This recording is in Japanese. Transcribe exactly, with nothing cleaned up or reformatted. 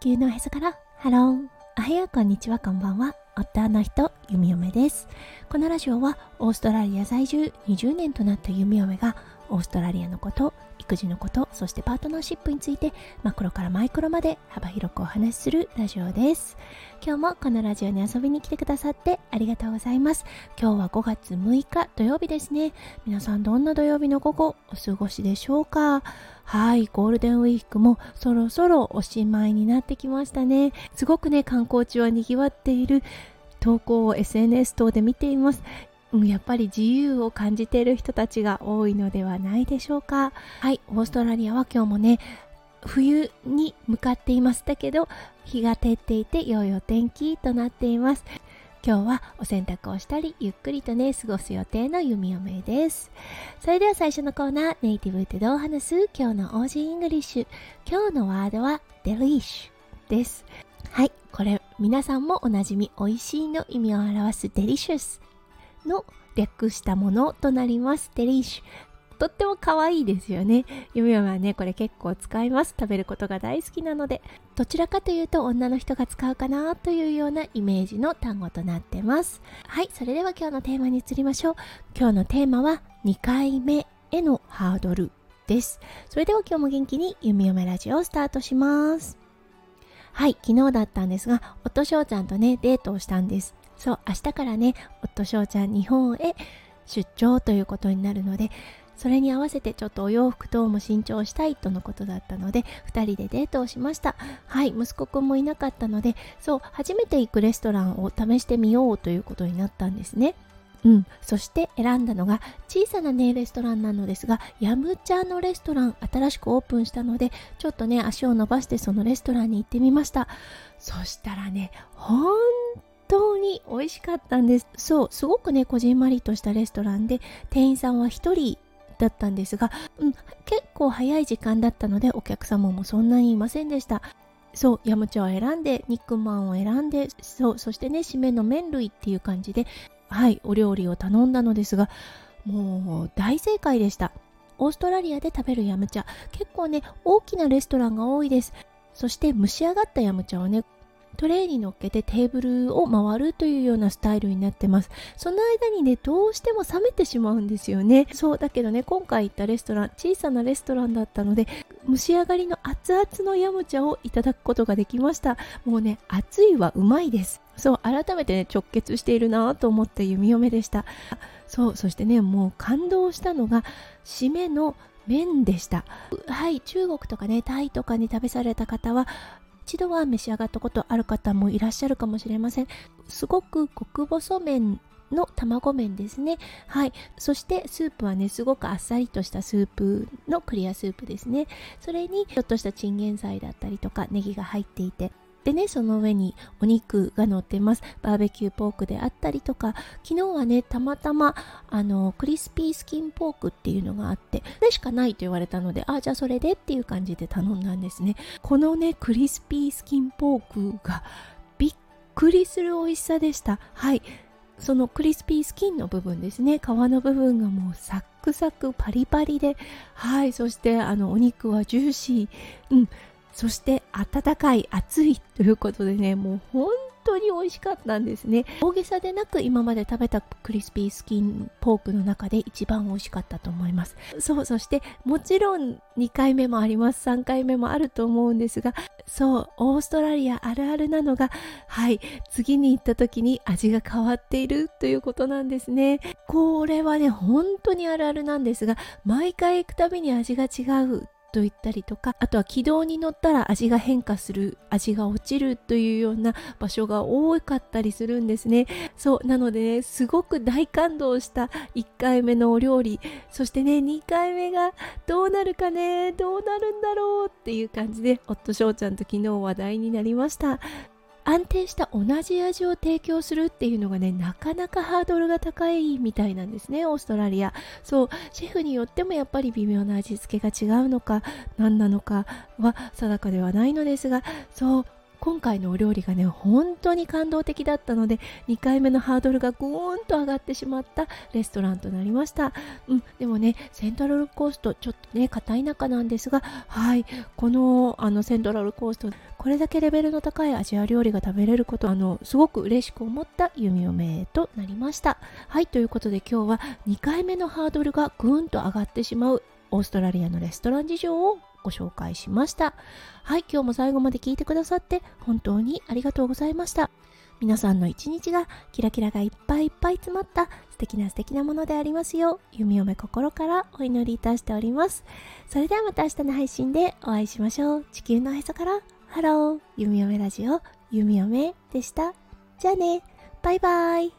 地球のへそからハロー、おはよう、こんにちは、こんばんは。夫の人、ゆみおめです。このラジオはオーストラリア在住にじゅうねんとなったゆみおめがオーストラリアのこと、育児のこと、そしてパートナーシップについてマクロからマイクロまで幅広くお話しするラジオです。今日もこのラジオに遊びに来てくださってありがとうございます。今日はごがつむいか土曜日ですね。皆さんどんな土曜日の午後お過ごしでしょうか。はい、ゴールデンウィークもそろそろおしまいになってきましたね。すごくね、観光地はにぎわっている投稿を エスエヌエス 等で見ています。やっぱり自由を感じている人たちが多いのではないでしょうか。はい、オーストラリアは今日もね、冬に向かっています。だけど日が照っていて良いお天気となっています。今日はお洗濯をしたりゆっくりとね過ごす予定のゆみおめです。それでは最初のコーナー、ネイティブってどう話す今日のオージーイングリッシュ。今日のワードはデリッシュです。はい、これ皆さんもおなじみ、おいしいの意味を表すデリシャスの略したものとなります。デリッシュ、とっても可愛いですよね。ゆみおめはねこれ結構使います。食べることが大好きなので、どちらかというと女の人が使うかなというようなイメージの単語となってます。はい、それでは今日のテーマに移りましょう。今日のテーマはにかいめへのハードルです。それでは今日も元気にゆみおめラジオをスタートします。はい、昨日だったんですが、夫翔ちゃんとねデートをしたんです。そう、明日からね夫翔ちゃん日本へ出張ということになるので、それに合わせてちょっとお洋服等も新調したいとのことだったので、ふたりでデートをしました。はい、息子くんもいなかったので、そう初めて行くレストランを試してみようということになったんですね。うん、そして選んだのが小さなねレストランなのですが、ヤムチャのレストラン、新しくオープンしたのでちょっとね足を伸ばしてそのレストランに行ってみました。そしたらね本当に美味しかったんです。そう、すごくねこじんまりとしたレストランで、店員さんはひとりだったんですが、うん、結構早い時間だったのでお客様もそんなにいませんでした。そう、ヤムチャを選んで肉まんを選んで、そうそしてね締めの麺類っていう感じで、はい、お料理を頼んだのですが、もう大正解でした。オーストラリアで食べるヤムチャ、結構ね大きなレストランが多いです。そして蒸し上がったヤムチャをねトレーに乗っけてテーブルを回るというようなスタイルになってます。その間にねどうしても冷めてしまうんですよね。そうだけどね、今回行ったレストラン小さなレストランだったので、蒸し上がりの熱々のヤムチャをいただくことができました。もうね熱いはうまいです。そう、改めてね直結しているなと思ってゆみおめでした。そう、そしてねもう感動したのが締めの麺でした。はい、中国とかねタイとかに食べされた方は一度は召し上がったことある方もいらっしゃるかもしれません。すごく極細麺の卵麺ですね。はい、そしてスープはねすごくあっさりとしたスープのクリアスープですね。それにちょっとしたチンゲン菜だったりとかネギが入っていて、でねその上にお肉が乗ってます。バーベキューポークであったりとか、昨日はねたまたまあのクリスピースキンポークっていうのがあって、それしかないと言われたので、あじゃあそれでっていう感じで頼んだんですね。このねクリスピースキンポークがびっくりする美味しさでした。はい、そのクリスピースキンの部分ですね、皮の部分がもうサクサクパリパリで、はい、そしてあのお肉はジューシー、うんそして温かい、熱いということでね、もう本当に美味しかったんですね。大げさでなく今まで食べたクリスピースキンポークの中で一番美味しかったと思います。そう、そしてもちろんにかいめもあります、さんかいめもあると思うんですが、そうオーストラリアあるあるなのが、はい、次に行った時に味が変わっているということなんですね。これはね本当にあるあるなんですが、毎回行くたびに味が違うと言ったりとか、あとは軌道に乗ったら味が変化する、味が落ちるというような場所が多かったりするんですね。そうなので、ね、すごく大感動したいっかいめのお料理、そしてねにかいめがどうなるかね、どうなるんだろうっていう感じで、夫翔ちゃんと昨日話題になりました。安定した同じ味を提供するっていうのがねなかなかハードルが高いみたいなんですね、オーストラリア。そうシェフによってもやっぱり微妙な味付けが違うのか何なのかは定かではないのですが、そう今回のお料理がね本当に感動的だったので、にかいめのハードルがぐーんと上がってしまったレストランとなりました。うん、でもねセントラルコーストちょっとね片田舎なんですが、はいこのあのセントラルコーストこれだけレベルの高いアジア料理が食べれることあのすごく嬉しく思った弓嫁となりました。はい、ということで今日はにかいめのハードルがぐーんと上がってしまうオーストラリアのレストラン事情をご紹介しました。はい、今日も最後まで聞いてくださって本当にありがとうございました。皆さんの一日がキラキラがいっぱいいっぱい詰まった素敵な素敵なものでありますよう、弓嫁心からお祈りいたしております。それではまた明日の配信でお会いしましょう。地球のへそからハロー、弓嫁ラジオ、弓嫁でした。じゃあね、バイバイ。